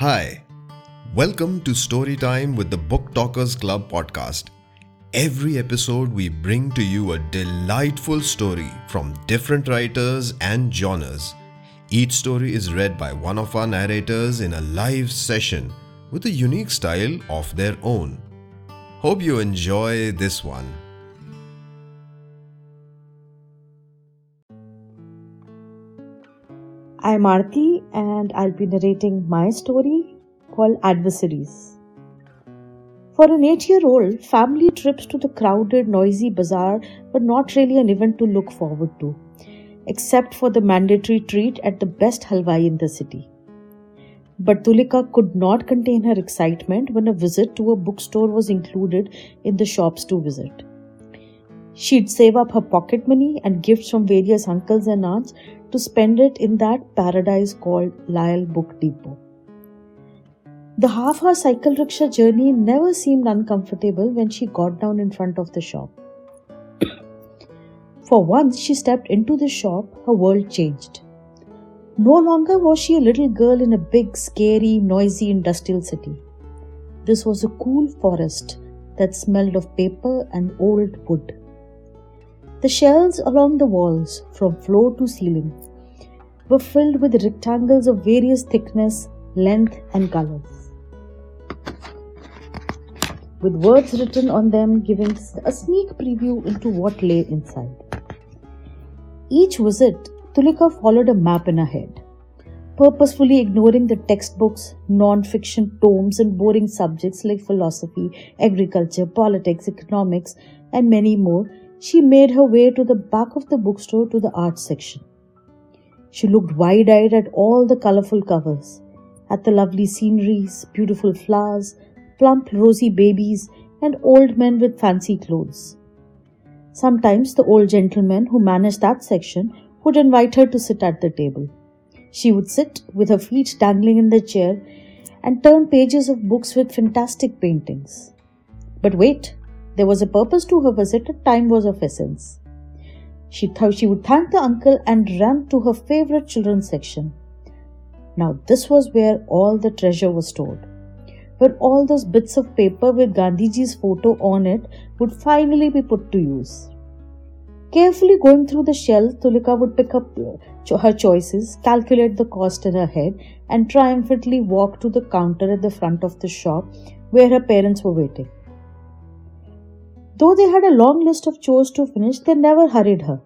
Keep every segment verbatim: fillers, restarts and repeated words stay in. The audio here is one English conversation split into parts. Hi, welcome to Story Time with the Book Talkers Club podcast. Every episode we bring to you a delightful story from different writers and genres. Each story is read by one of our narrators in a live session with a unique style of their own. Hope you enjoy this one. I'm Aarti and I'll be narrating my story called Adversaries. For an eight-year-old, family trips to the crowded, noisy bazaar were not really an event to look forward to, except for the mandatory treat at the best halwai in the city. But Tulika could not contain her excitement when a visit to a bookstore was included in the shops to visit. She'd save up her pocket money and gifts from various uncles and aunts to spend it in that paradise called Lyle Book Depot. The half-hour cycle rickshaw journey never seemed uncomfortable when she got down in front of the shop. For once she stepped into the shop, her world changed. No longer was she a little girl in a big, scary, noisy industrial city. This was a cool forest that smelled of paper and old wood. The shelves along the walls, from floor to ceiling, were filled with rectangles of various thickness, length and colors, with words written on them giving a sneak preview into what lay inside. Each visit, Tulika followed a map in her head, purposefully ignoring the textbooks, non-fiction tomes and boring subjects like philosophy, agriculture, politics, economics and many more. She made her way to the back of the bookstore to the art section. She looked wide-eyed at all the colorful covers, at the lovely sceneries, beautiful flowers, plump rosy babies and old men with fancy clothes. Sometimes the old gentleman who managed that section would invite her to sit at the table. She would sit with her feet dangling in the chair and turn pages of books with fantastic paintings. But wait! There was a purpose to her visit and time was of essence. She thought she would thank the uncle and ran to her favorite children's section. Now this was where all the treasure was stored, where all those bits of paper with Gandhiji's photo on it would finally be put to use. Carefully going through the shelf, Tulika would pick up her choices, calculate the cost in her head and triumphantly walk to the counter at the front of the shop where her parents were waiting. Though they had a long list of chores to finish, they never hurried her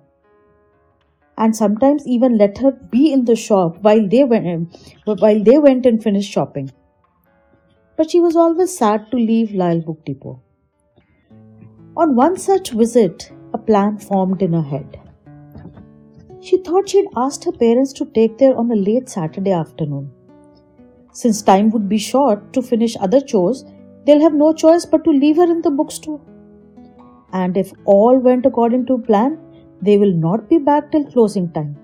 and sometimes even let her be in the shop while they went in, while they went and finished shopping. But she was always sad to leave Lyle Book Depot. On one such visit, a plan formed in her head. She thought she had asked her parents to take her on a late Saturday afternoon. Since time would be short to finish other chores, they'll have no choice but to leave her in the bookstore. And if all went according to plan, they will not be back till closing time.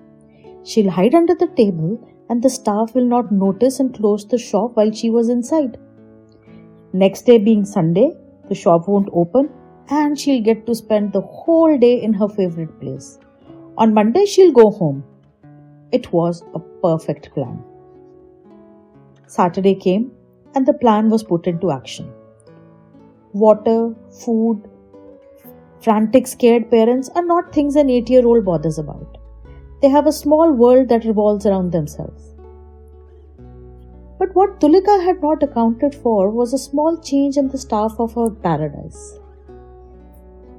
She'll hide under the table and the staff will not notice and close the shop while she was inside. Next day being Sunday, the shop won't open and she'll get to spend the whole day in her favorite place. On Monday, she'll go home. It was a perfect plan. Saturday came and the plan was put into action. Water, food, frantic, scared parents are not things an eight-year-old bothers about. They have a small world that revolves around themselves. But what Tulika had not accounted for was a small change in the staff of her paradise.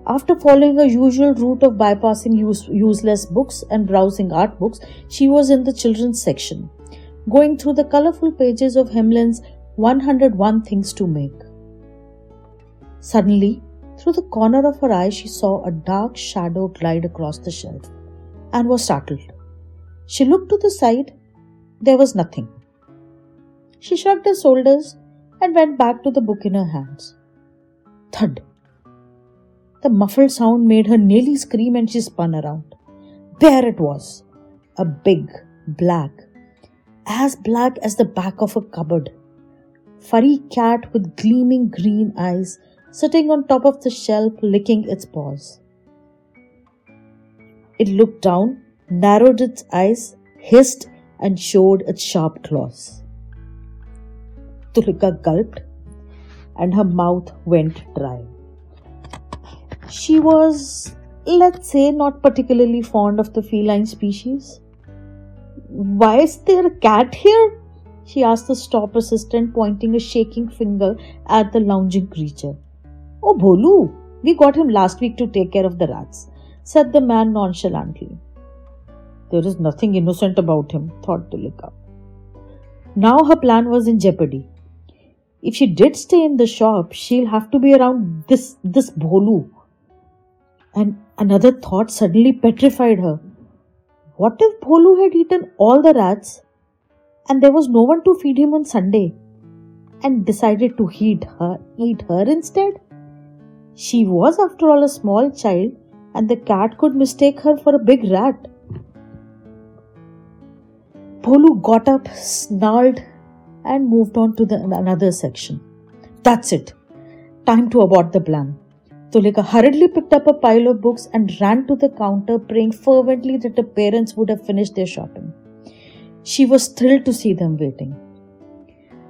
After following her usual route of bypassing use- useless books and browsing art books, she was in the children's section, going through the colorful pages of Hemlin's one hundred one Things to Make. Suddenly, through the corner of her eye, she saw a dark shadow glide across the shelf and was startled. She looked to the side. There was nothing. She shrugged her shoulders and went back to the book in her hands. Thud! The muffled sound made her nearly scream and she spun around. There it was. A big, black, as black as the back of a cupboard, furry cat with gleaming green eyes sitting on top of the shelf, licking its paws. It looked down, narrowed its eyes, hissed and showed its sharp claws. Tulika gulped and her mouth went dry. She was, let's say, not particularly fond of the feline species. Why is there a cat here? She asked the stop assistant, pointing a shaking finger at the lounging creature. Oh, Bholu, we got him last week to take care of the rats, said the man nonchalantly. There is nothing innocent about him, thought Tulika. Now her plan was in jeopardy. If she did stay in the shop, she'll have to be around this, this Bholu. And another thought suddenly petrified her. What if Bholu had eaten all the rats and there was no one to feed him on Sunday and decided to eat her, eat her instead? She was, after all, a small child, and the cat could mistake her for a big rat. Bholu got up, snarled, and moved on to the, another section. That's it. Time to abort the plan. Tulika hurriedly picked up a pile of books and ran to the counter, praying fervently that her parents would have finished their shopping. She was thrilled to see them waiting.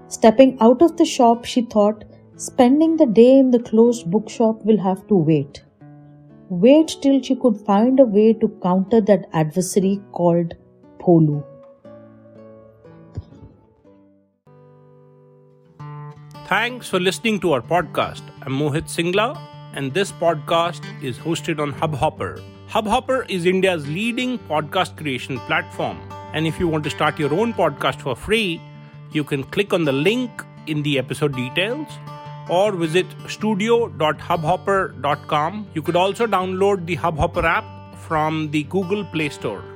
Stepping out of the shop, she thought, spending the day in the closed bookshop will have to wait. Wait till she could find a way to counter that adversary called Bholu. Thanks for listening to our podcast. I'm Mohit Singla, and this podcast is hosted on Hubhopper. Hubhopper is India's leading podcast creation platform. And if you want to start your own podcast for free, you can click on the link in the episode details or visit studio dot hubhopper dot com. You could also download the Hubhopper app from the Google Play Store.